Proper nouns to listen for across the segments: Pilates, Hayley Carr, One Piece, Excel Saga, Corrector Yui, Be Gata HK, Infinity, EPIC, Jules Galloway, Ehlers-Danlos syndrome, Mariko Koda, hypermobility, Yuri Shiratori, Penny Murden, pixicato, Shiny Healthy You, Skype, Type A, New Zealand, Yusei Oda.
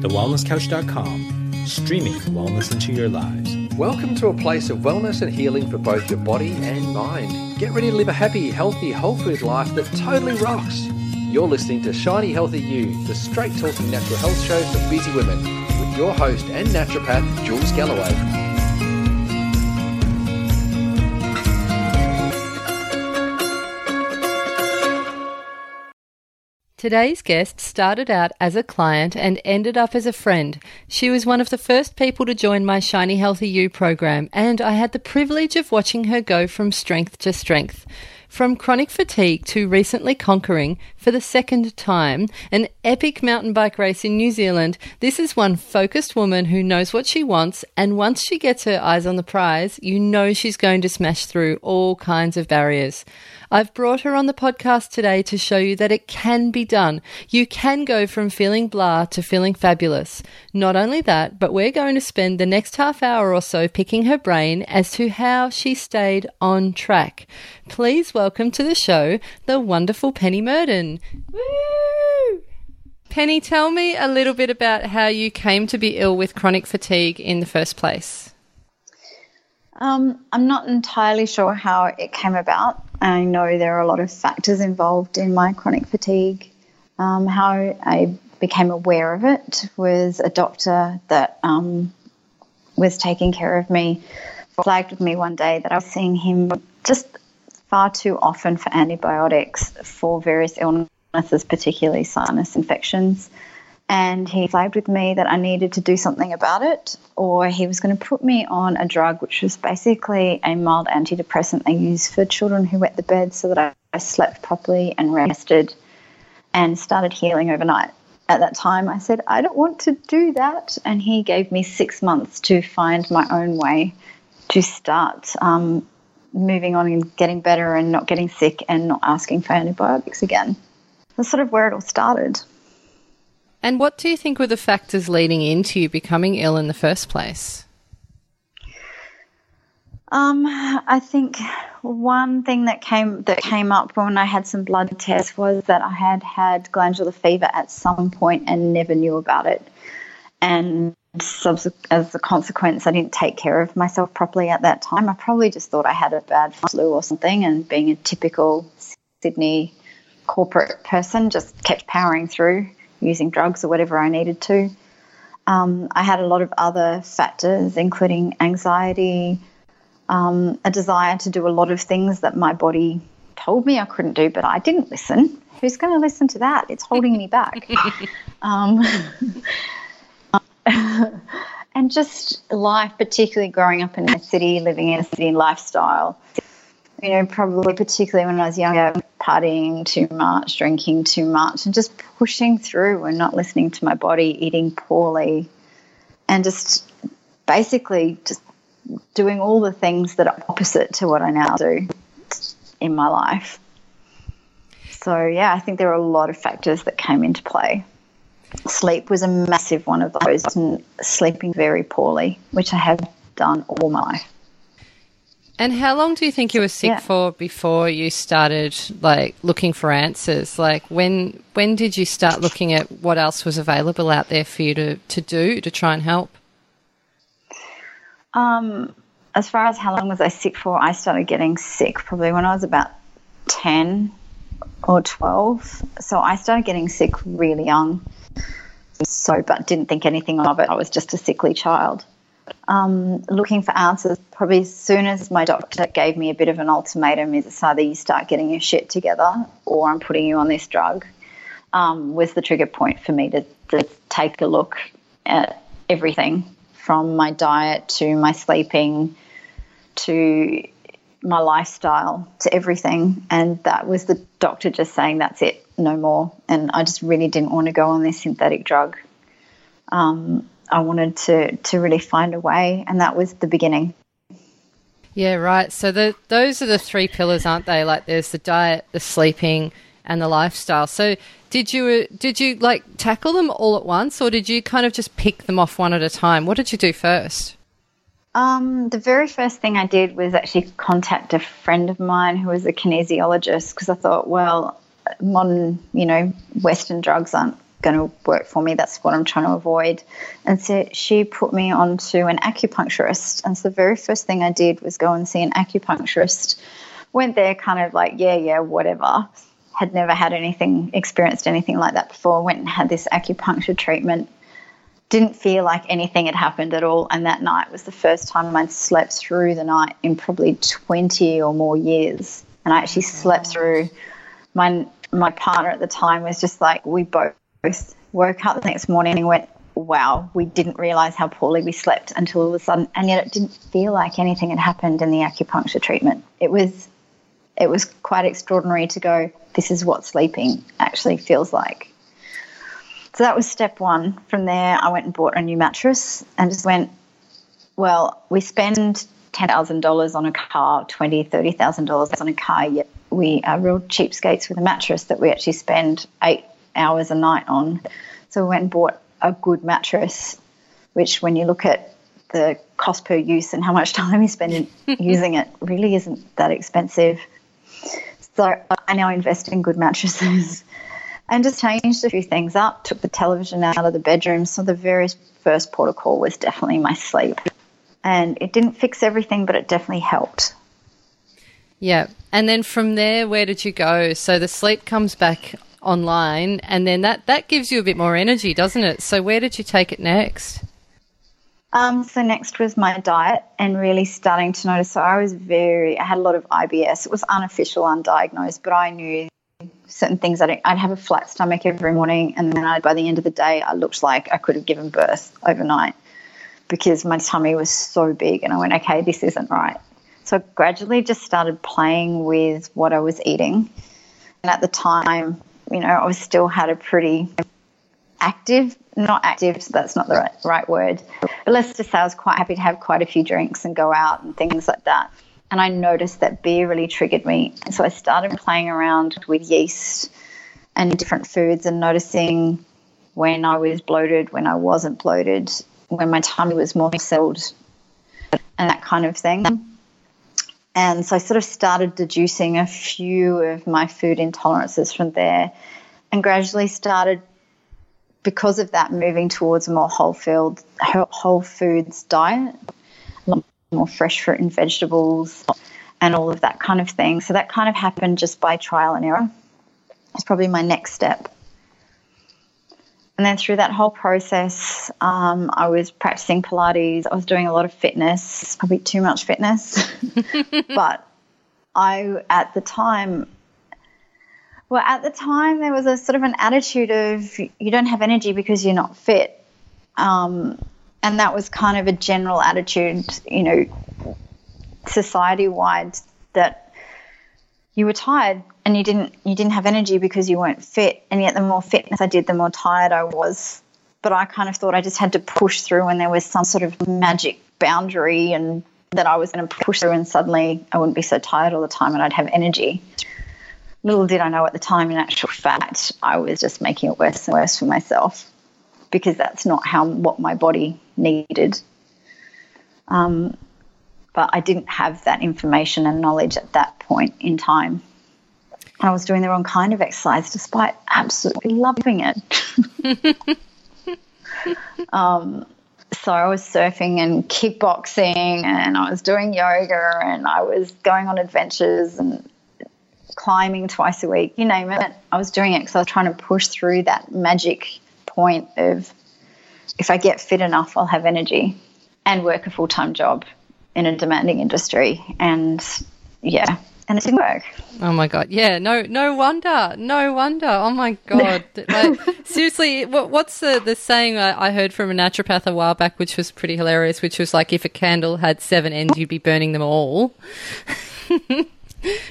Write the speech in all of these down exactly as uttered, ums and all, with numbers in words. the wellness couch dot com, streaming wellness into your lives. Welcome to a place of wellness and healing for both your body and mind. Get ready to live a happy, healthy, whole food life that totally rocks. You're listening to Shiny Healthy You, the straight-talking natural health show for busy women, with your host and naturopath, Jules Galloway. Today's guest started out as a client and ended up as a friend. She was one of the first people to join my Shiny Healthy You program, and I had the privilege of watching her go from strength to strength. From chronic fatigue to recently conquering, for the second time, an epic mountain bike race in New Zealand, this is one focused woman who knows what she wants, and once she gets her eyes on the prize, you know she's going to smash through all kinds of barriers. I've brought her on the podcast today to show you that it can be done. You can go from feeling blah to feeling fabulous. Not only that, but we're going to spend the next half hour or so picking her brain as to how she stayed on track. Please welcome to the show the wonderful Penny Murden. Woo! Penny, tell me a little bit about how you came to be ill with chronic fatigue in the first place. Um, I'm not entirely sure how it came about. I know there are a lot of factors involved in my chronic fatigue. Um, how I became aware of it was a doctor that um, was taking care of me flagged with me one day that I was seeing him just far too often for antibiotics for various illnesses, particularly sinus infections. And he flagged with me that I needed to do something about it, or he was going to put me on a drug which was basically a mild antidepressant they use for children who wet the bed so that I, I slept properly and rested and started healing overnight. At that time, I said, I don't want to do that. And he gave me six months to find my own way to start um, moving on and getting better and not getting sick and not asking for antibiotics again. That's sort of where it all started. And what do you think were the factors leading into you becoming ill in the first place? Um, I think one thing that came that came up when I had some blood tests was that I had had glandular fever at some point and never knew about it. And subse- as a consequence, I didn't take care of myself properly at that time. I probably just thought I had a bad flu or something, and being a typical Sydney corporate person, just kept powering through, using drugs or whatever I needed to. Um, I had a lot of other factors, including anxiety, um, a desire to do a lot of things that my body told me I couldn't do, but I didn't listen. Who's going to listen to that? It's holding me back. Um, and just life, particularly growing up in a city, living in a city lifestyle. You know, probably particularly when I was younger, partying too much, drinking too much, and just pushing through and not listening to my body, eating poorly, and just basically just doing all the things that are opposite to what I now do in my life. So, yeah, I think there were a lot of factors that came into play. Sleep was a massive one of those, and sleeping very poorly, which I have done all my life. And how long do you think you were sick yeah. for before you started, like, looking for answers? Like, when when did you start looking at what else was available out there for you to, to do to try and help? Um, as far as how long was I sick for, I started getting sick probably when I was about ten or twelve. So I started getting sick really young, so but didn't think anything of it. I was just a sickly child. Um, looking for answers probably as soon as my doctor gave me a bit of an ultimatum, is either you start getting your shit together or I'm putting you on this drug, um, was the trigger point for me to, to take a look at everything, from my diet to my sleeping to my lifestyle to everything. And that was the doctor just saying that's it, no more. And I just really didn't want to go on this synthetic drug. Um I wanted to, to really find a way, and that was the beginning. Yeah, right. So the, those are the three pillars, aren't they? Like, there's the diet, the sleeping, and the lifestyle. So did you did you like tackle them all at once, or did you kind of just pick them off one at a time? What did you do first? Um, the very first thing I did was actually contact a friend of mine who was a kinesiologist, because I thought, well, modern, you know, Western drugs aren't going to work for me. That's what I'm trying to avoid. And so she put me on to an acupuncturist. And so the very first thing I did was go and see an acupuncturist. Went there kind of like, yeah, yeah, whatever. Had never had anything, experienced anything like that before. Went and had this acupuncture treatment. Didn't feel like anything had happened at all. And that night was the first time I'd slept through the night in probably twenty or more years. And I actually slept through. My my partner at the time was just like, we both woke up the next morning and went, wow, we didn't realize how poorly we slept until all of a sudden. And yet it didn't feel like anything had happened in the acupuncture treatment. It was it was quite extraordinary to go, this is what sleeping actually feels like. So that was step one. From there, I went and bought a new mattress and just went, well, we spend ten thousand dollars on a car, twenty thousand dollars, thirty thousand dollars on a car, yet we are real cheapskates with a mattress that we actually spend eight hours a night on. So we went and bought a good mattress, which when you look at the cost per use and how much time you spend using it, really isn't that expensive. So I now invest in good mattresses. And just changed a few things up, took the television out of the bedroom. So the very first port of call was definitely my sleep. And it didn't fix everything, but it definitely helped. Yeah. And then from there, where did you go? So the sleep comes back online, and then that, that gives you a bit more energy, doesn't it? So where did you take it next? Um, so next was my diet and really starting to notice. So I was very – I had a lot of I B S. It was unofficial, undiagnosed, but I knew – certain things. I'd, I'd have a flat stomach every morning, and then I'd, by the end of the day I looked like I could have given birth overnight because my tummy was so big, and I went, okay, this isn't right. So I gradually just started playing with what I was eating, and at the time, you know, I was still had a pretty active, not active, so that's not the right, right word, but let's just say I was quite happy to have quite a few drinks and go out and things like that. And I noticed that beer really triggered me. And so I started playing around with yeast and different foods and noticing when I was bloated, when I wasn't bloated, when my tummy was more settled and that kind of thing. And so I sort of started deducing a few of my food intolerances from there, and gradually started, because of that, moving towards a more whole, field, whole foods diet. More fresh fruit and vegetables and all of that kind of thing. So that kind of happened just by trial and error. It's probably my next step. And then through that whole process, um, I was practicing Pilates. I was doing a lot of fitness, probably too much fitness. But I, at the time, well, at the time there was a sort of an attitude of you don't have energy because you're not fit. Um And that was kind of a general attitude, you know, society-wide, that you were tired and you didn't you didn't have energy because you weren't fit. And yet the more fitness I did, the more tired I was. But I kind of thought I just had to push through, and there was some sort of magic boundary and that I was going to push through, and suddenly I wouldn't be so tired all the time and I'd have energy. Little did I know at the time, in actual fact, I was just making it worse and worse for myself, because that's not how what my body needed. Um, but I didn't have that information and knowledge at that point in time. I was doing the wrong kind of exercise despite absolutely loving it. um, so I was surfing and kickboxing, and I was doing yoga, and I was going on adventures and climbing twice a week, you name it. I was doing it because I was trying to push through that magic point of, if I get fit enough, I'll have energy and work a full-time job in a demanding industry. And yeah, and it didn't work. Oh my God. Yeah. No, no wonder. No wonder. Oh my God. Like, seriously, what, what's the, the saying I, I heard from a naturopath a while back, which was pretty hilarious, which was like, if a candle had seven ends, you'd be burning them all.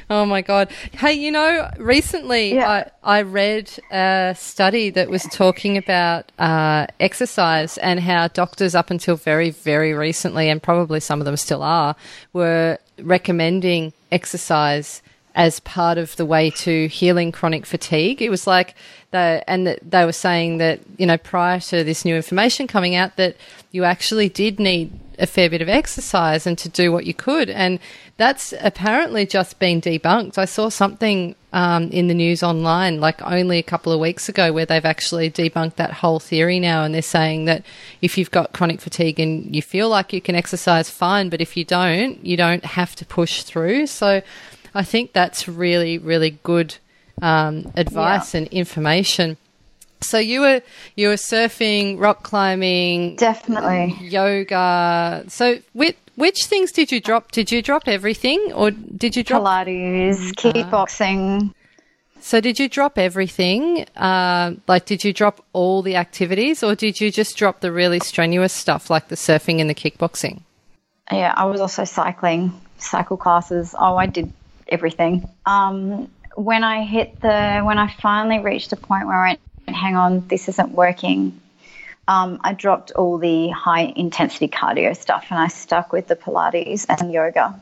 Oh my God. Hey, you know, recently yeah. I, I read a study that was talking about uh, exercise and how doctors up until very, very recently, and probably some of them still are, were recommending exercise as part of the way to healing chronic fatigue. It was like, they, and the, they were saying that, you know, prior to this new information coming out, that you actually did need a fair bit of exercise and to do what you could. And that's apparently just been debunked. I saw something um, in the news online like only a couple of weeks ago where they've actually debunked that whole theory now, and they're saying that if you've got chronic fatigue and you feel like you can exercise, fine, but if you don't, you don't have to push through. So I think that's really, really good um, advice yeah. and information. So you were you were surfing, rock climbing, definitely um, yoga. So which which things did you drop? Did you drop everything, or did you drop Pilates, kickboxing? Uh, so did you drop everything? Uh, like, did you drop all the activities, or did you just drop the really strenuous stuff like the surfing and the kickboxing? Yeah, I was also cycling, cycle classes. Oh, I did everything. Um, when I hit the when I finally reached a point where I went, hang on, this isn't working, um, I dropped all the high-intensity cardio stuff and I stuck with the Pilates and yoga.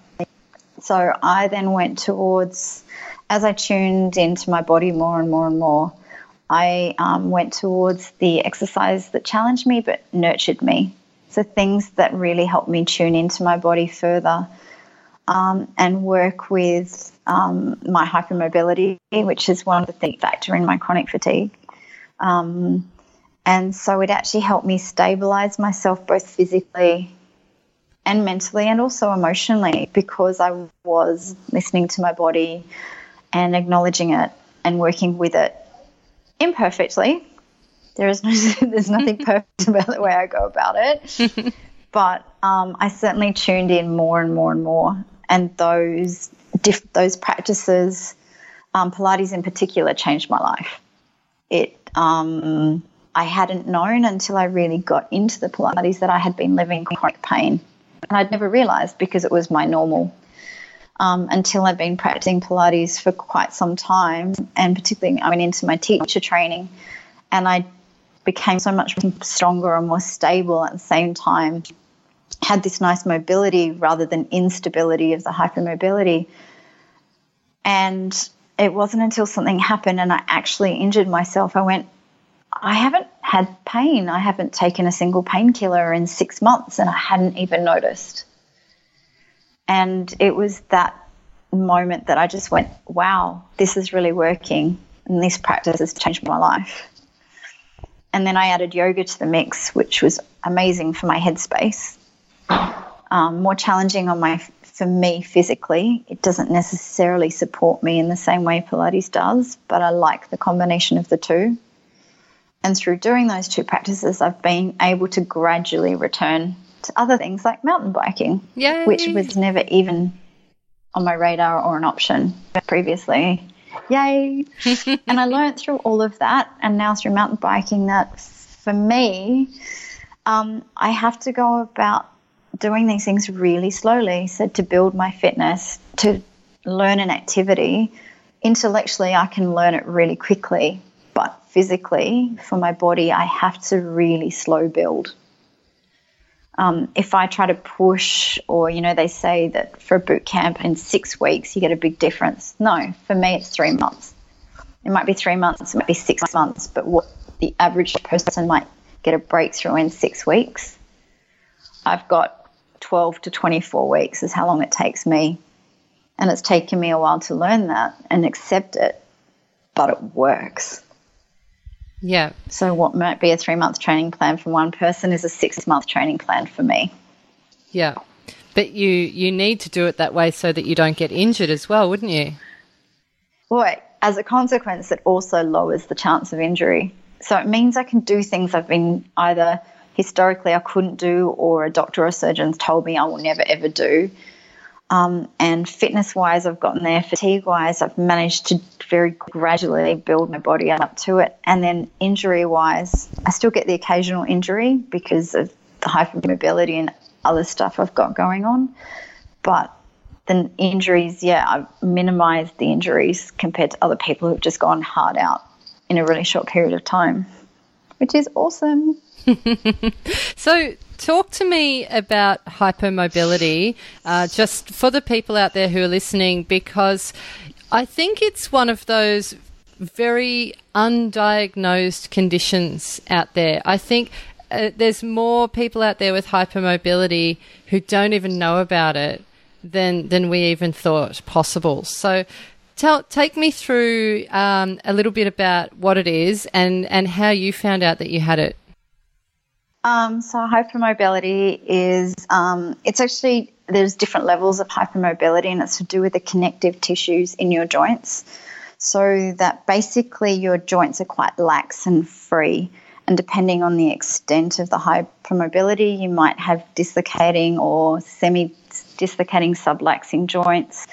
So I then went towards, as I tuned into my body more and more and more, I um, went towards the exercise that challenged me but nurtured me. So things that really helped me tune into my body further um, and work with um, my hypermobility, which is one of the things that are in my chronic fatigue. Um, and so it actually helped me stabilize myself both physically and mentally and also emotionally, because I was listening to my body and acknowledging it and working with it imperfectly. There is no, there's nothing perfect about the way I go about it, but um, I certainly tuned in more and more and more. And those diff- those practices, um, Pilates in particular, changed my life. It um, I hadn't known until I really got into the Pilates that I had been living in chronic pain, and I'd never realised because it was my normal um, until I'd been practising Pilates for quite some time, and particularly I went into my teacher training, and I became so much stronger and more stable at the same time. Had this nice mobility rather than instability of the hypermobility, and it wasn't until something happened and I actually injured myself. I went, I haven't had pain. I haven't taken a single painkiller in six months and I hadn't even noticed. And it was that moment that I just went, wow, this is really working and this practice has changed my life. And then I added yoga to the mix, which was amazing for my headspace, um, more challenging on my for me physically. It doesn't necessarily support me in the same way Pilates does, but I like the combination of the two. And through doing those two practices, I've been able to gradually return to other things like mountain biking, Yay. Which was never even on my radar or an option previously. Yay! And I learned through all of that, and now through mountain biking, that for me, um, I have to go about doing these things really slowly. So to build my fitness, to learn an activity, intellectually I can learn it really quickly, but physically for my body I have to really slow build. Um, if I try to push, or you know, they say that for a boot camp in six weeks you get a big difference. No, for me it's three months. It might be three months, it might be six months, but what the average person might get a breakthrough in six weeks, I've got twelve to twenty-four weeks is how long it takes me. And it's taken me a while to learn that and accept it, but it works. Yeah. So what might be a three-month training plan for one person is a six-month training plan for me. Yeah. But you, you need to do it that way so that you don't get injured as well, wouldn't you? Well, as a consequence, it also lowers the chance of injury. So it means I can do things I've been either – historically I couldn't do, or a doctor or surgeons told me I will never ever do. Um, and fitness-wise I've gotten there. Fatigue-wise I've managed to very gradually build my body up to it. And then injury-wise I still get the occasional injury because of the hypermobility and other stuff I've got going on. But the injuries, yeah, I've minimised the injuries compared to other people who've just gone hard out in a really short period of time, which is awesome. So talk to me about hypermobility, uh, just for the people out there who are listening, because I think it's one of those very undiagnosed conditions out there. I think uh, there's more people out there with hypermobility who don't even know about it than than we even thought possible. So tell, take me through um, a little bit about what it is and, and how you found out that you had it. Um, so hypermobility is um, it's actually there's different levels of hypermobility, and it's to do with the connective tissues in your joints. So that basically your joints are quite lax and free, and depending on the extent of the hypermobility, you might have dislocating or semi-dislocating subluxing joints.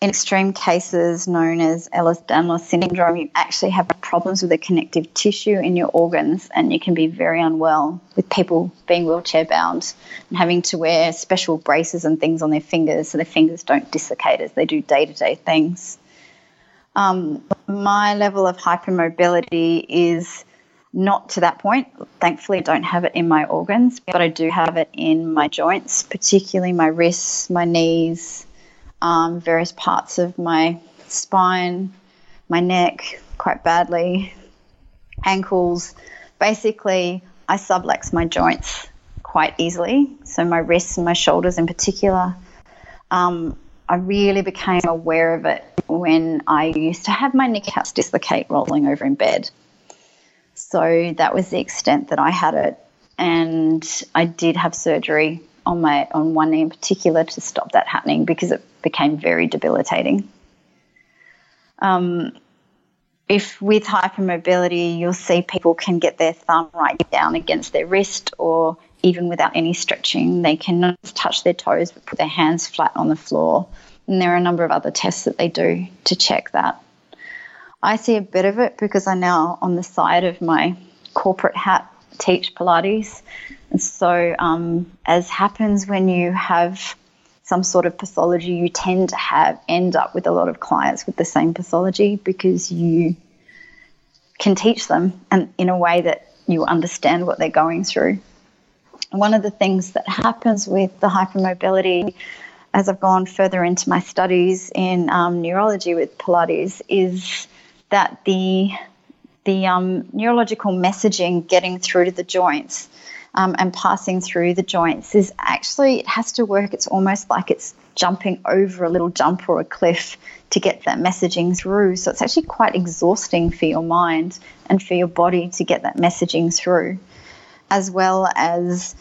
In extreme cases known as Ehlers-Danlos syndrome, you actually have problems with the connective tissue in your organs, and you can be very unwell, with people being wheelchair-bound and having to wear special braces and things on their fingers so their fingers don't dislocate as they do day-to-day things. Um, my level of hypermobility is not to that point. Thankfully, I don't have it in my organs, but I do have it in my joints, particularly my wrists, my knees, Um, various parts of my spine, my neck quite badly, ankles. Basically, I sublux my joints quite easily, so my wrists and my shoulders in particular. Um, I really became aware of it when I used to have my kneecaps dislocate rolling over in bed. So that was the extent that I had it, and I did have surgery on my on one knee in particular to stop that happening because it became very debilitating. Um, if with hypermobility, you'll see people can get their thumb right down against their wrist, or even without any stretching, they cannot touch their toes but put their hands flat on the floor. And there are a number of other tests that they do to check that. I see a bit of it because I now, on the side of my corporate hat, teach Pilates. And so um, as happens when you have some sort of pathology, you tend to have end up with a lot of clients with the same pathology because you can teach them and in a way that you understand what they're going through. One of the things that happens with the hypermobility, as I've gone further into my studies in um, neurology with Pilates, is that the the um, neurological messaging getting through to the joints Um, and passing through the joints is actually, it has to work. It's almost like it's jumping over a little jump or a cliff to get that messaging through. So it's actually quite exhausting for your mind and for your body to get that messaging through, as well as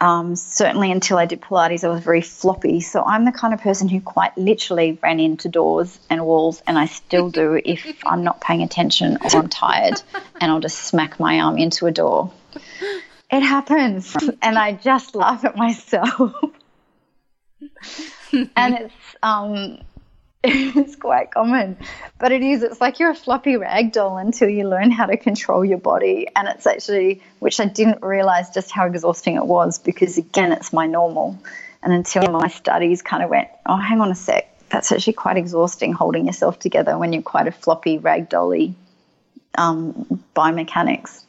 um, certainly until I did Pilates, I was very floppy. So I'm the kind of person who quite literally ran into doors and walls, and I still do if I'm not paying attention or I'm tired, and I'll just smack my arm into a door. It happens, and I just laugh at myself. And it's um, it's quite common, but it is. It's like you're a floppy rag doll until you learn how to control your body, and it's actually, which I didn't realise just how exhausting it was, because again, it's my normal. And until my studies kind of went, oh, hang on a sec, that's actually quite exhausting holding yourself together when you're quite a floppy rag dolly um, biomechanics.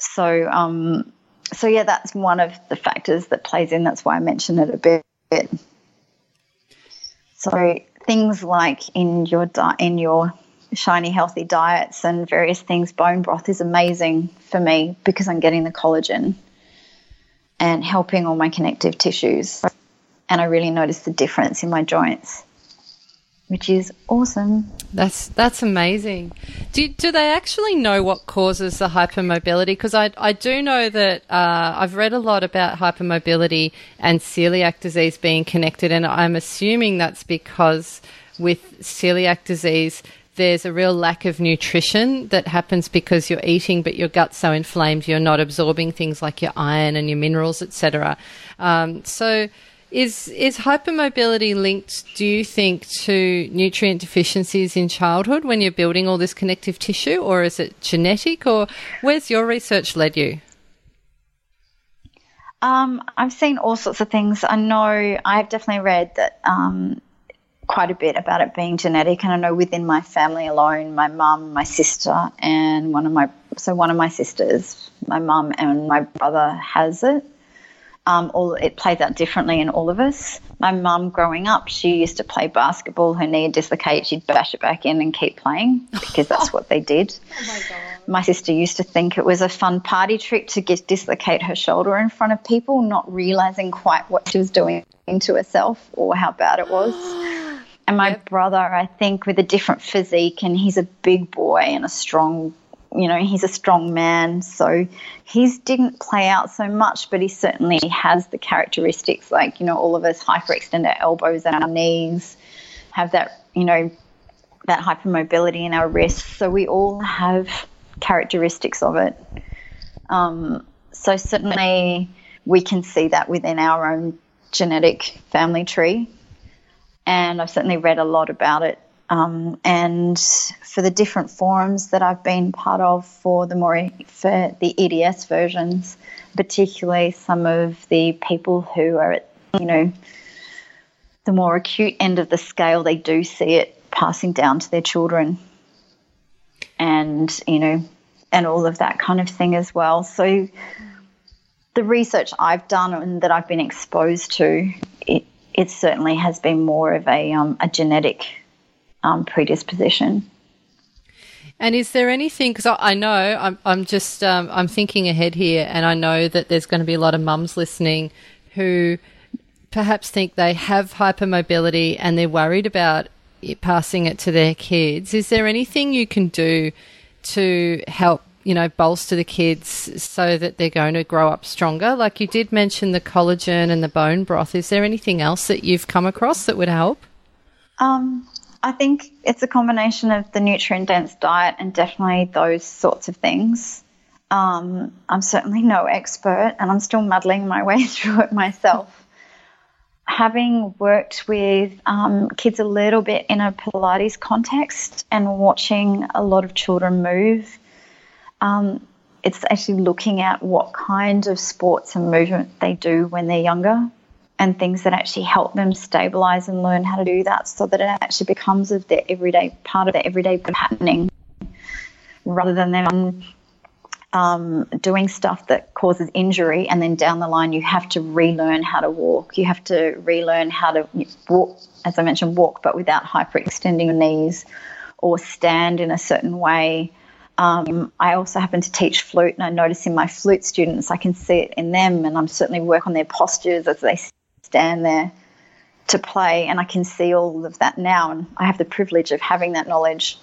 So, um, so yeah, that's one of the factors that plays in. That's why I mention it a bit. So things like in your di- in your shiny healthy diets and various things, bone broth is amazing for me because I'm getting the collagen and helping all my connective tissues, and I really notice the difference in my joints, which is awesome. That's that's amazing. Do do they actually know what causes the hypermobility? Because I, I do know that uh, I've read a lot about hypermobility and celiac disease being connected, and I'm assuming that's because with celiac disease there's a real lack of nutrition that happens because you're eating but your gut's so inflamed you're not absorbing things like your iron and your minerals, et cetera. Um, so... Is is hypermobility linked, do you think, to nutrient deficiencies in childhood when you're building all this connective tissue, or is it genetic, or where's your research led you? Um, I've seen all sorts of things. I know I've definitely read that um, quite a bit about it being genetic, and I know within my family alone, my mum, my sister, and one of my so one of my sisters, my mum and my brother has it. Um, all, it plays out differently in all of us. My mum, growing up, she used to play basketball. Her knee would dislocate. She'd bash it back in and keep playing because that's what they did. Oh my God. My sister used to think it was a fun party trick to get, dislocate her shoulder in front of people, not realising quite what she was doing to herself or how bad it was. And my yep. brother, I think, with a different physique, and he's a big boy and a strong You know, he's a strong man, so his didn't play out so much, but he certainly has the characteristics, like, you know, all of us hyperextend our elbows and our knees, have that, you know, that hypermobility in our wrists. So we all have characteristics of it. Um, so certainly we can see that within our own genetic family tree. And I've certainly read a lot about it. Um, and for the different forums that I've been part of for the more for the E D S versions, particularly some of the people who are at, you know, the more acute end of the scale, they do see it passing down to their children, and you know, and all of that kind of thing as well. So the research I've done and that I've been exposed to, it, it certainly has been more of a um, a genetic Um, predisposition. And is there anything, because I, I know I'm, I'm just um, I'm thinking ahead here, and I know that there's going to be a lot of mums listening who perhaps think they have hypermobility and they're worried about it, passing it to their kids. Is there anything you can do to help, you know, bolster the kids so that they're going to grow up stronger? Like you did mention the collagen and the bone broth. Is there anything else that you've come across that would help? Um I think it's a combination of the nutrient-dense diet and definitely those sorts of things. Um, I'm certainly no expert, and I'm still muddling my way through it myself. Having worked with um, kids a little bit in a Pilates context and watching a lot of children move, um, it's actually looking at what kind of sports and movement they do when they're younger, and things that actually help them stabilise and learn how to do that, so that it actually becomes of their everyday part of their everyday patterning, rather than them um, doing stuff that causes injury, and then down the line you have to relearn how to walk. You have to relearn how to walk, as I mentioned, walk but without hyperextending your knees, or stand in a certain way. Um, I also happen to teach flute, and I notice in my flute students I can see it in them, and I'm certainly work on their postures as they stand there to play, and I can see all of that now, and I have the privilege of having that knowledge.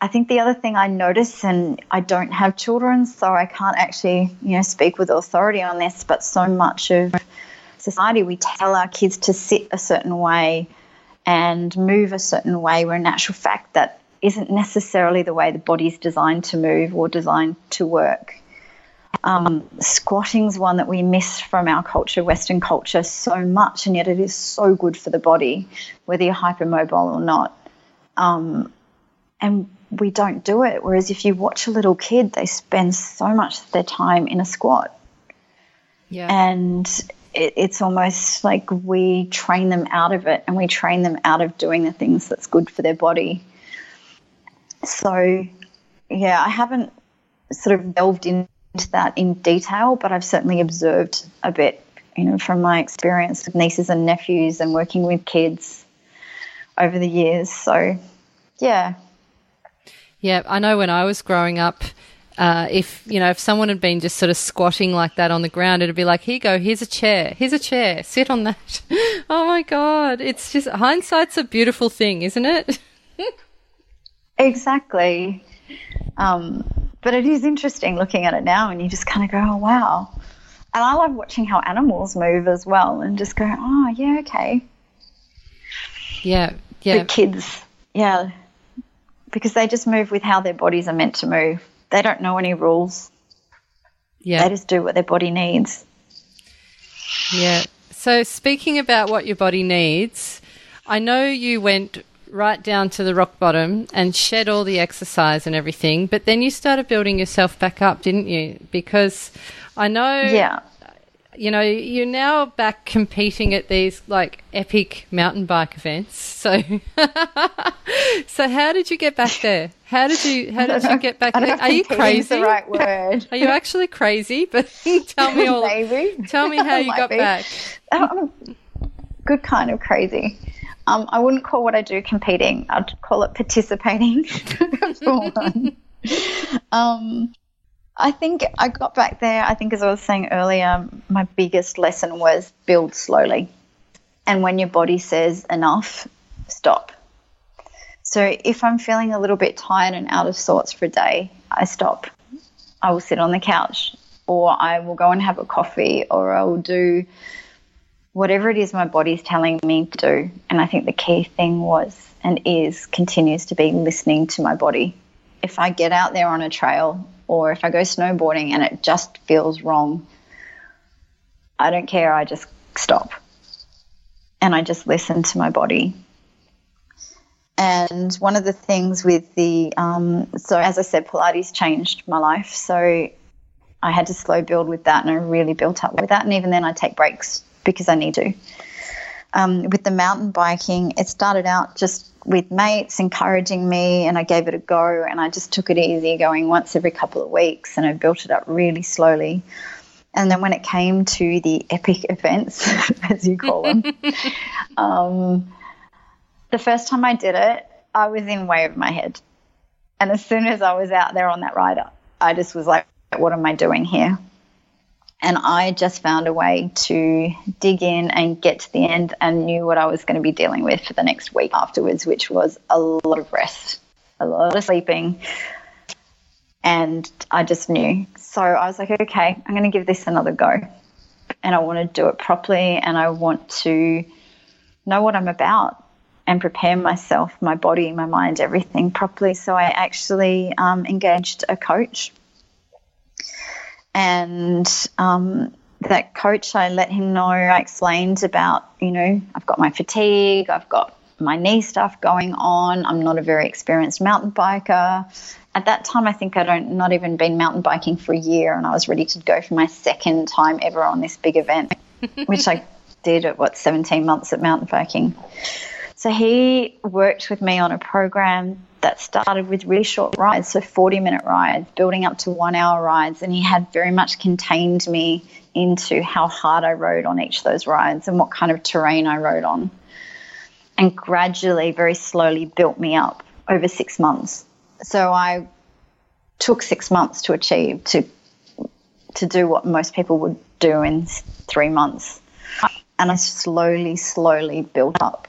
I think the other thing I notice, and I don't have children, so I can't actually, you know, speak with authority on this, but so much of society, we tell our kids to sit a certain way and move a certain way, where in actual fact that isn't necessarily the way the body's designed to move or designed to work. Um, squatting's one that we miss from our culture, Western culture, so much, and yet it is so good for the body, whether you're hypermobile or not. Um, and we don't do it, whereas if you watch a little kid, they spend so much of their time in a squat. Yeah. And it, it's almost like we train them out of it, and we train them out of doing the things that's good for their body. So, yeah, I haven't sort of delved into that in detail, but I've certainly observed a bit, you know, from my experience with nieces and nephews and working with kids over the years. So, yeah. Yeah, I know when I was growing up, uh, if, you know, if someone had been just sort of squatting like that on the ground, it'd be like, here you go, here's a chair, here's a chair, sit on that. Oh, my God, it's just hindsight's a beautiful thing, isn't it? Exactly. Um, but it is interesting looking at it now, and you just kind of go, oh, wow. And I love watching how animals move as well, and just go, oh, yeah, okay. Yeah, yeah. The kids, yeah, because they just move with how their bodies are meant to move. They don't know any rules. Yeah. They just do what their body needs. Yeah. So speaking about what your body needs, I know you went – right down to the rock bottom and shed all the exercise and everything, but then you started building yourself back up, didn't you? Because I know yeah. you know, you're now back competing at these like epic mountain bike events. So, so how did you get back there? How did you? How did know, you get back there? Are you crazy? The right word. Are you actually crazy? But tell me all. Maybe. Tell me how you got be. back. I'm a good kind of crazy. Um, I wouldn't call what I do competing. I'd call it participating. For one. Um, I think I got back there, I think as I was saying earlier, my biggest lesson was build slowly. And when your body says enough, stop. So if I'm feeling a little bit tired and out of sorts for a day, I stop. I will sit on the couch, or I will go and have a coffee, or I will do whatever it is my body's telling me to do. And I think the key thing was and is continues to be listening to my body. If I get out there on a trail, or if I go snowboarding and it just feels wrong, I don't care. I just stop and I just listen to my body. And one of the things with the um, – so as I said, Pilates changed my life. So I had to slow build with that, and I really built up with that. And even then I take breaks because I need to. Um, with the mountain biking, it started out just with mates encouraging me, and I gave it a go, and I just took it easy, going once every couple of weeks, and I built it up really slowly. And then when it came to the epic events, as you call them, um, the first time I did it, I was in way over my head. And as soon as I was out there on that ride, I just was like, what am I doing here? And I just found a way to dig in and get to the end, and knew what I was going to be dealing with for the next week afterwards, which was a lot of rest, a lot of sleeping. And I just knew. So I was like, okay, I'm going to give this another go. And I want to do it properly, and I want to know what I'm about and prepare myself, my body, my mind, everything properly. So I actually um, engaged a coach. And um, that coach, I let him know, I explained about, you know, I've got my fatigue, I've got my knee stuff going on, I'm not a very experienced mountain biker. At that time, I think I'd don't, not even been mountain biking for a year, and I was ready to go for my second time ever on this big event, which I did at, what, seventeen months at mountain biking. So he worked with me on a program that started with really short rides, so forty-minute rides, building up to one-hour rides, and he had very much contained me into how hard I rode on each of those rides and what kind of terrain I rode on, and gradually, very slowly built me up over six months. So I took six months to achieve, to to do what most people would do in three months, and I slowly, slowly built up.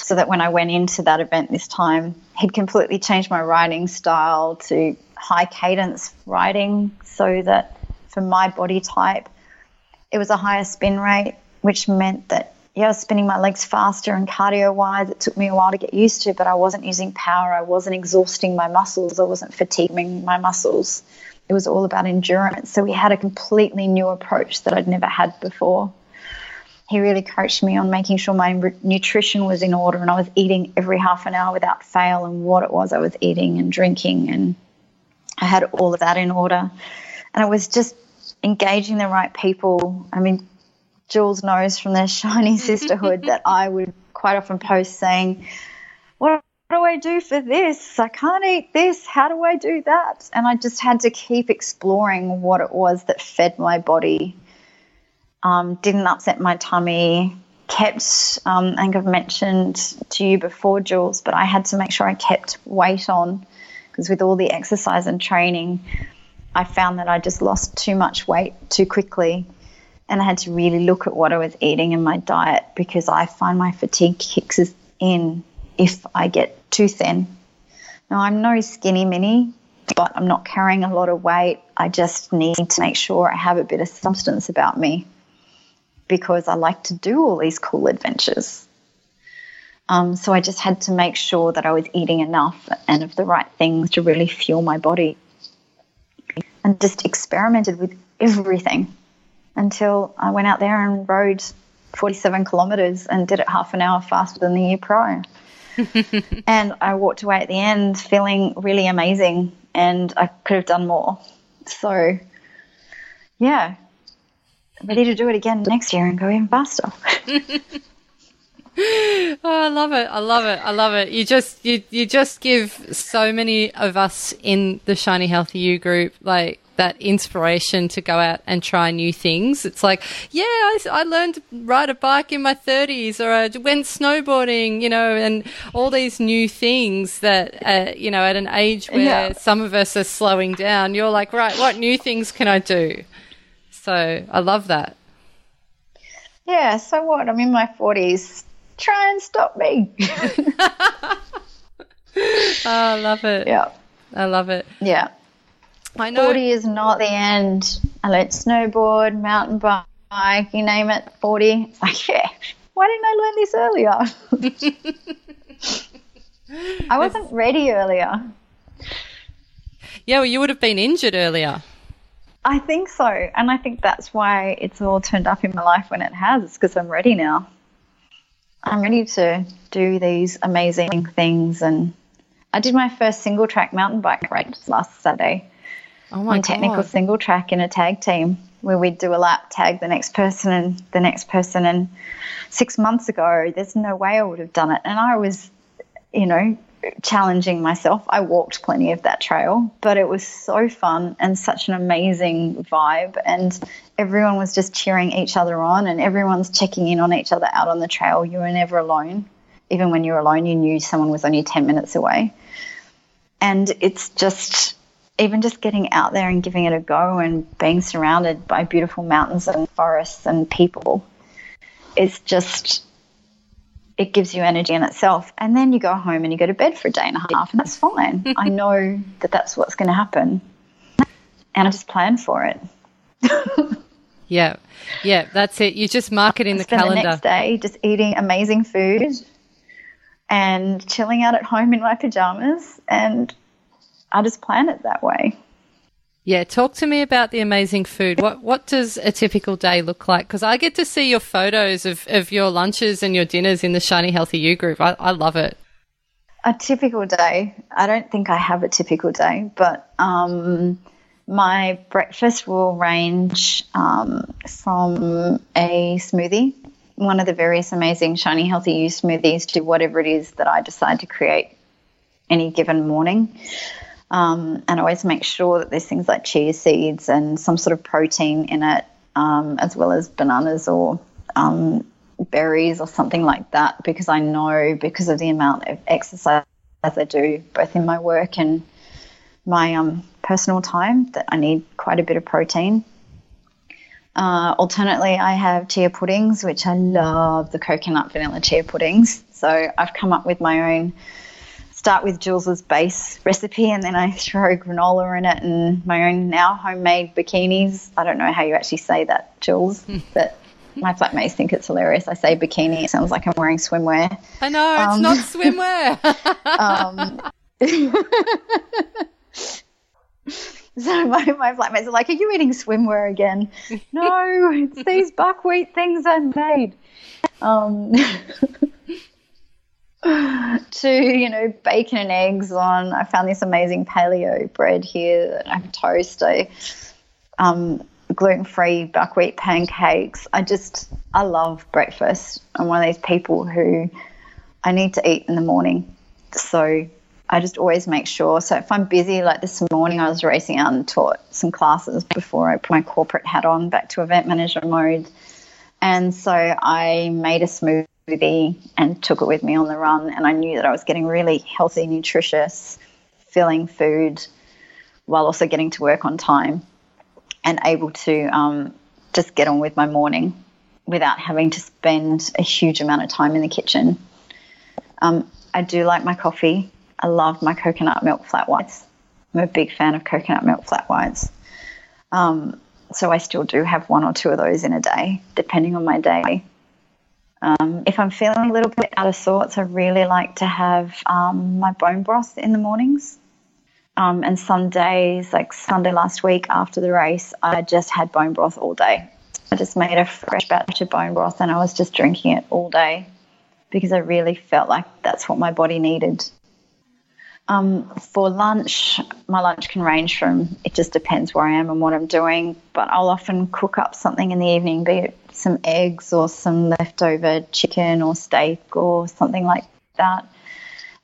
So that when I went into that event this time, he'd completely changed my riding style to high cadence riding, so that for my body type, it was a higher spin rate, which meant that, yeah, I was spinning my legs faster, and cardio-wise, it took me a while to get used to, but I wasn't using power. I wasn't exhausting my muscles. I wasn't fatiguing my muscles. It was all about endurance. So we had a completely new approach that I'd never had before. He really coached me on making sure my re- nutrition was in order, and I was eating every half an hour without fail, and what it was I was eating and drinking, and I had all of that in order. And I was just engaging the right people. I mean, Jules knows from the Shiny Sisterhood that I would quite often post saying, what, what do I do for this? I can't eat this. How do I do that? And I just had to keep exploring what it was that fed my body. Um, didn't upset my tummy, kept, um, I think I've mentioned to you before, Jules, but I had to make sure I kept weight on, because with all the exercise and training, I found that I just lost too much weight too quickly, and I had to really look at what I was eating in my diet, because I find my fatigue kicks in if I get too thin. Now, I'm no skinny mini, but I'm not carrying a lot of weight. I just need to make sure I have a bit of substance about me, because I like to do all these cool adventures. Um, so I just had to make sure that I was eating enough and of the right things to really fuel my body, and just experimented with everything until I went out there and rode forty-seven kilometres and did it half an hour faster than the year prior. And I walked away at the end feeling really amazing, and I could have done more. So, yeah. ready to do it again next year and go even faster. Oh, I love it. I love it. I love it. You just you you just give so many of us in the Shiny Healthy You group like that inspiration to go out and try new things. It's like, yeah, I, I learned to ride a bike in my thirties, or I went snowboarding, you know, and all these new things that, uh, you know, at an age where yeah. some of us are slowing down, you're like, right, what new things can I do? So I love that. Yeah, so what? I'm in my forties. Try and stop me. Oh, I love it. Yeah. I love it. Yeah. I know. forty is not the end. I learned snowboard, mountain bike, you name it, forty. It's like, yeah, why didn't I learn this earlier? I wasn't ready earlier. Yeah, well, you would have been injured earlier. I think so. And I think that's why it's all turned up in my life when it has. It's because I'm ready now. I'm ready to do these amazing things. And I did my first single track mountain bike ride last Saturday. Oh my God. On technical single track in a tag team where we'd do a lap, tag the next person and the next person. And six months ago, there's no way I would have done it. And I was, you know, challenging myself. I walked plenty of that trail, but it was so fun and such an amazing vibe. And everyone was just cheering each other on, and everyone's checking in on each other out on the trail. You were never alone. Even when you were alone, you knew someone was only ten minutes away. And it's just, even just getting out there and giving it a go and being surrounded by beautiful mountains and forests and people, it's just, it gives you energy in itself. And then you go home and you go to bed for a day and a half, and that's fine. I know that that's what's going to happen, and I just plan for it. Yeah. Yeah, that's it. You just mark it in I the calendar. The next day just eating amazing food and chilling out at home in my pajamas, and I just plan it that way. Yeah, talk to me about the amazing food. What what does a typical day look like? Because I get to see your photos of, of your lunches and your dinners in the Shiny Healthy You group. I, I love it. A typical day. I don't think I have a typical day, but um, my breakfast will range um, from a smoothie, one of the various amazing Shiny Healthy You smoothies, to whatever it is that I decide to create any given morning. Um, and I always make sure that there's things like chia seeds and some sort of protein in it, um, as well as bananas or um, berries or something like that, because I know, because of the amount of exercise I do, both in my work and my um, personal time, that I need quite a bit of protein. Uh, alternately, I have chia puddings, which I love, the coconut vanilla chia puddings. So I've come up with my own. Start with Jules's base recipe, and then I throw granola in it and my own now homemade bikinis. I don't know how you actually say that, Jules, but my flatmates think it's hilarious. I say bikini. It sounds like I'm wearing swimwear. I know, um, it's not swimwear. um, So my, my flatmates are like, are you eating swimwear again? No, it's these buckwheat things I made. Um to, you know, bacon and eggs on. I found this amazing paleo bread here that I toast. I um, gluten-free buckwheat pancakes. I just, I love breakfast. I'm one of these people who I need to eat in the morning. So I just always make sure. So if I'm busy, like this morning, I was racing out and taught some classes before I put my corporate hat on, back to event manager mode. And so I made a smoothie and took it with me on the run, and I knew that I was getting really healthy, nutritious, filling food while also getting to work on time and able to um, just get on with my morning without having to spend a huge amount of time in the kitchen. Um, I do like my coffee. I love my coconut milk flat whites. I'm a big fan of coconut milk flat whites. Um, so I still do have one or two of those in a day, depending on my day. Um, if I'm feeling a little bit out of sorts, I really like to have um, my bone broth in the mornings. Um, and some days, like Sunday last week after the race, I just had bone broth all day. I just made a fresh batch of bone broth and I was just drinking it all day because I really felt like that's what my body needed. Um, for lunch, my lunch can range from, it just depends where I am and what I'm doing, but I'll often cook up something in the evening, be it some eggs or some leftover chicken or steak or something like that,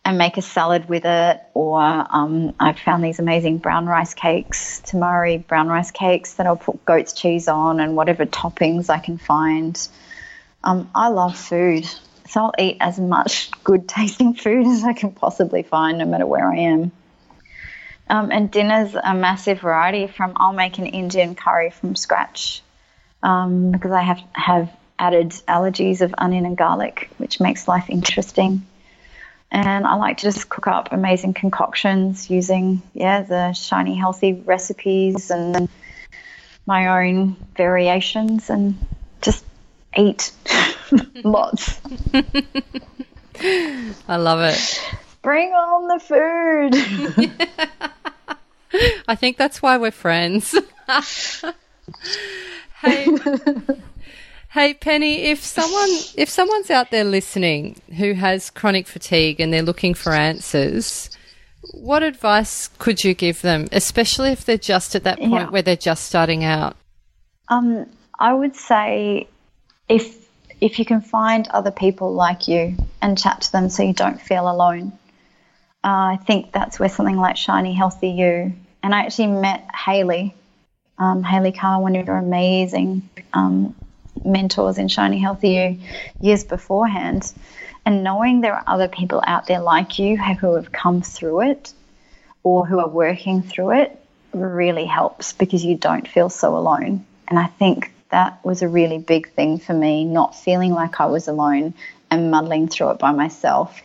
and make a salad with it. Or um, I've found these amazing brown rice cakes, tamari brown rice cakes, that I'll put goat's cheese on and whatever toppings I can find. Um, I love food. So I'll eat as much good-tasting food as I can possibly find, no matter where I am. Um, and dinner's a massive variety. From I'll make an Indian curry from scratch um, because I have, have added allergies of onion and garlic, which makes life interesting. And I like to just cook up amazing concoctions using, yeah, the Shiny Healthy recipes and my own variations, and just eat. Lots. I love it. Bring on the food. Yeah. I think that's why we're friends. Hey, hey, Penny, if someone if someone's out there listening who has chronic fatigue and they're looking for answers, what advice could you give them, especially if they're just at that point yeah. where they're just starting out? Um, I would say if If you can find other people like you and chat to them so you don't feel alone. Uh, I think that's where something like Shiny Healthy You, and I actually met Hayley, um, Hayley Carr, one of your amazing um, mentors in Shiny Healthy You, years beforehand, and knowing there are other people out there like you who have come through it or who are working through it really helps, because you don't feel so alone. And I think that was a really big thing for me, not feeling like I was alone and muddling through it by myself,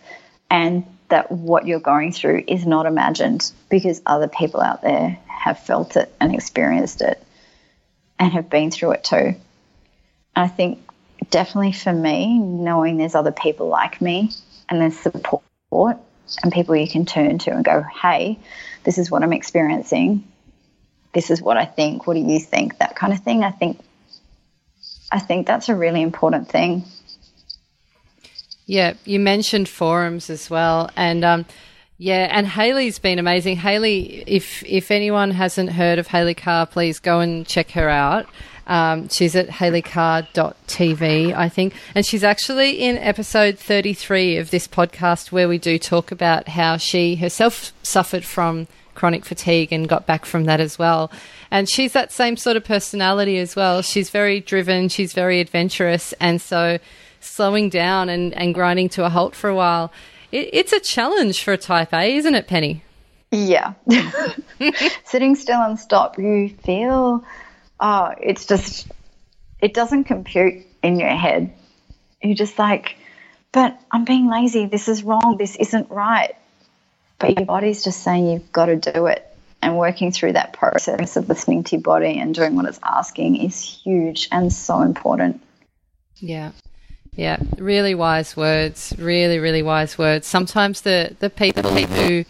and that what you're going through is not imagined, because other people out there have felt it and experienced it and have been through it too. I think definitely for me, knowing there's other people like me and there's support and people you can turn to and go, hey, this is what I'm experiencing. This is what I think. What do you think? That kind of thing. I think I think that's a really important thing. Yeah, you mentioned forums as well. And, um, yeah, and Hayley's been amazing. Hayley, if if anyone hasn't heard of Hayley Carr, please go and check her out. Um, she's at hayley carr dot t v, I think. And she's actually in episode thirty-three of this podcast, where we do talk about how she herself suffered from chronic fatigue and got back from that as well. And she's that same sort of personality as well. She's very driven, she's very adventurous, and so slowing down and, and grinding to a halt for a while, it, it's a challenge for a type A, isn't it, Penny? Yeah. Sitting still and stop, you feel, oh, it's just, it doesn't compute in your head. You're just like, but I'm being lazy, this is wrong, this isn't right. But your body's just saying you've got to do it, and working through that process of listening to your body and doing what it's asking is huge and so important. Yeah, yeah, really wise words, really, really wise words. Sometimes the, the people who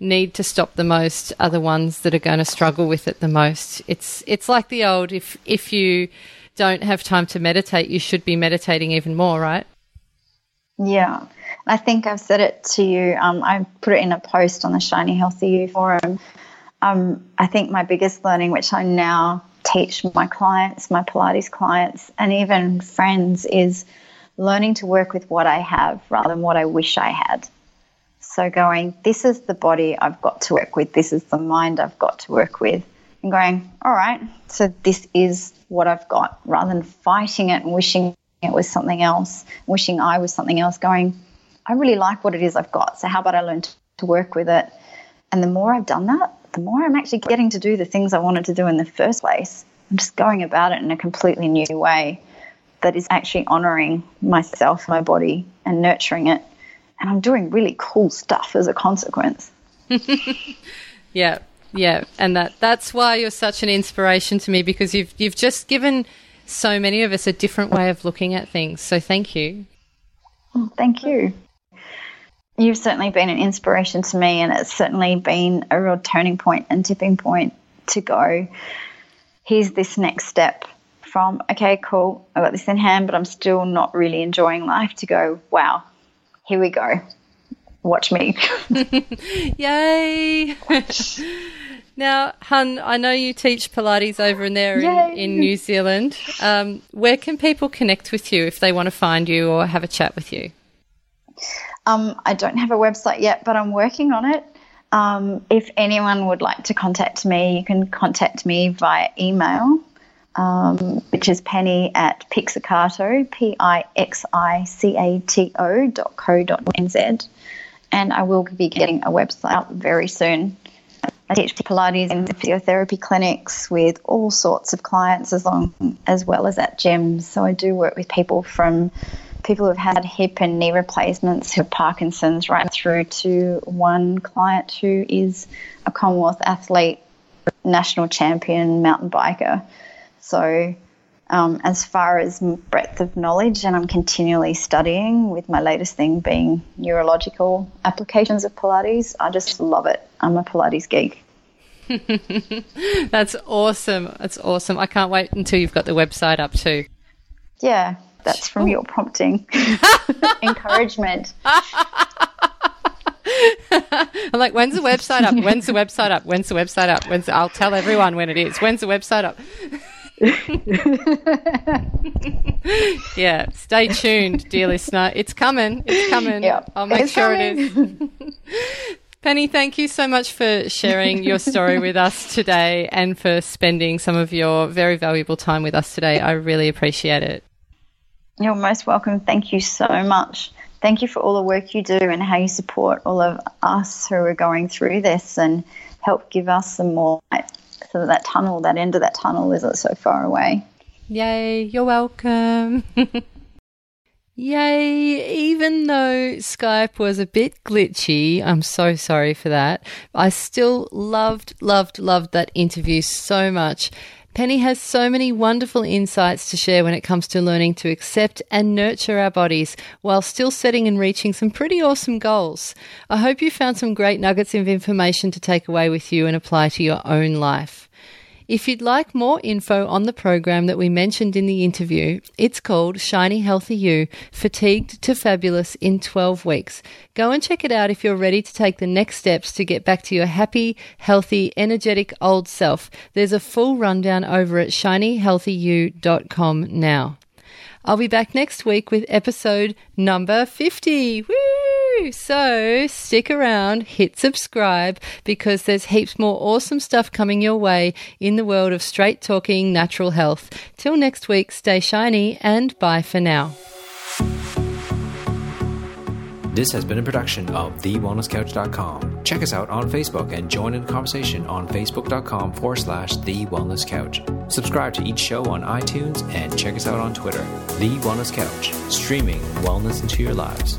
need to stop the most are the ones that are going to struggle with it the most. It's it's like the old, if if you don't have time to meditate, you should be meditating even more, right? Yeah, I think I've said it to you. Um, I put it in a post on the Shiny Healthy You forum. Um, I think my biggest learning, which I now teach my clients, my Pilates clients, and even friends, is learning to work with what I have rather than what I wish I had. So going, this is the body I've got to work with, this is the mind I've got to work with, and going, all right, so this is what I've got, rather than fighting it and wishing it was something else, wishing I was something else, going, I really like what it is I've got, so how about I learn to, to work with it? And the more I've done that, the more I'm actually getting to do the things I wanted to do in the first place. I'm just going about it in a completely new way that is actually honouring myself, my body, and nurturing it. And I'm doing really cool stuff as a consequence. Yeah, yeah. And that that's why you're such an inspiration to me, because you've you've just given so many of us a different way of looking at things. So thank you. Oh, thank you. You've certainly been an inspiration to me, and it's certainly been a real turning point and tipping point to go, here's this next step from, okay, cool, I got this in hand, but I'm still not really enjoying life, to go, wow, here we go. watch me. Yay! Now, Hun, I know you teach Pilates over in there in, in New Zealand. Um, where can people connect with you if they want to find you or have a chat with you? Um, I don't have a website yet, but I'm working on it. Um, if anyone would like to contact me, you can contact me via email, um, which is penny at pixicato, P I X I C A T O dot co dot N Z. And I will be getting a website out very soon. I teach Pilates and physiotherapy clinics with all sorts of clients as long as well as at gyms. So I do work with people from people who have had hip and knee replacements, who have Parkinson's, right through to one client who is a Commonwealth athlete, national champion, mountain biker. So um, as far as breadth of knowledge, and I'm continually studying, with my latest thing being neurological applications of Pilates. I just love it. I'm a Pilates geek. That's awesome. That's awesome. I can't wait until you've got the website up too. Yeah, that's from Ooh. Your prompting. Encouragement. I'm like, when's the website up? When's the website up? When's the website up? When's the... I'll tell everyone when it is. When's the website up? Yeah, stay tuned, dear listener. It's coming. It's coming. Yep. I'll make it's sure coming. It is. Penny, thank you so much for sharing your story with us today and for spending some of your very valuable time with us today. I really appreciate it. You're most welcome. Thank you so much. Thank you for all the work you do and how you support all of us who are going through this and help give us some more light so that that tunnel, that end of that tunnel isn't so far away. Yay, you're welcome. Yay, even though Skype was a bit glitchy, I'm so sorry for that. I still loved, loved, loved that interview so much. Penny has so many wonderful insights to share when it comes to learning to accept and nurture our bodies while still setting and reaching some pretty awesome goals. I hope you found some great nuggets of information to take away with you and apply to your own life. If you'd like more info on the program that we mentioned in the interview, it's called Shiny Healthy You, Fatigued to Fabulous in twelve weeks. Go and check it out if you're ready to take the next steps to get back to your happy, healthy, energetic old self. There's a full rundown over at shiny healthy you dot com now. I'll be back next week with episode number fifty. Woo! So stick around, hit subscribe, because there's heaps more awesome stuff coming your way in the world of straight talking natural health. Till next week, stay shiny and bye for now. This has been a production of the wellness couch dot com. Check us out on Facebook and join in the conversation on facebook.com forward slash The Wellness Couch. Subscribe to each show on iTunes and check us out on Twitter. The Wellness Couch, streaming wellness into your lives.